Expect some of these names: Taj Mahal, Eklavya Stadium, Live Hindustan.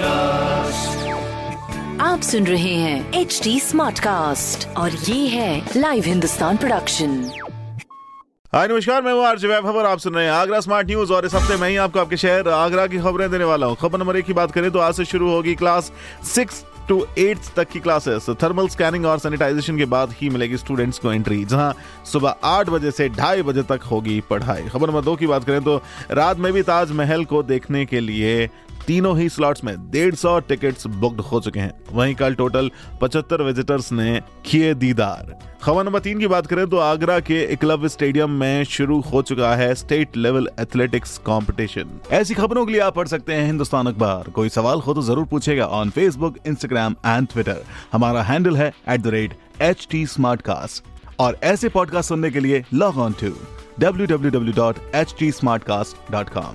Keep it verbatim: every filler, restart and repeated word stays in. Cast. आप सुन रहे हैं एच डी स्मार्ट कास्ट और ये है लाइव हिंदुस्तान प्रोडक्शन। हाय नमस्कार, मैं हूँ आरजे वैभव और आप सुन रहे हैं आगरा स्मार्ट न्यूज। और इस हफ्ते मैं ही आपको आपके शहर आगरा की खबरें देने वाला हूँ। खबर नंबर एक की बात करें तो आज से शुरू होगी क्लास सिक्स टू एट्थ तक की क्लासेस। थर्मल स्कैनिंग और सैनिटाइजेशन के बाद ही मिलेगी स्टूडेंट्स को एंट्री, जहां सुबह आठ बजे से ढाई बजे तक होगी पढ़ाई। खबर नंबर दो की बात करें तो रात में भी ताजमहल को देखने के लिए तीनों ही स्लॉट्स में डेढ़ सौ टिकट्स बुक्ड हो चुके हैं। वहीं कल टोटल पचहत्तर विजिटर्स ने किए दीदार। खबर नंबर तीन की बात करें तो आगरा के एकलव्य स्टेडियम में शुरू हो चुका है स्टेट लेवल एथलेटिक्स कंपटीशन। ऐसी खबरों के लिए आप पढ़ सकते हैं हिंदुस्तान अखबार। कोई सवाल हो तो जरूर पूछेगा on Facebook, Instagram and Twitter. हमारा हैंडल है at the rate H T Smartcast. और ऐसे पॉडकास्ट सुनने के लिए log on to W W W dot H T Smartcast dot com.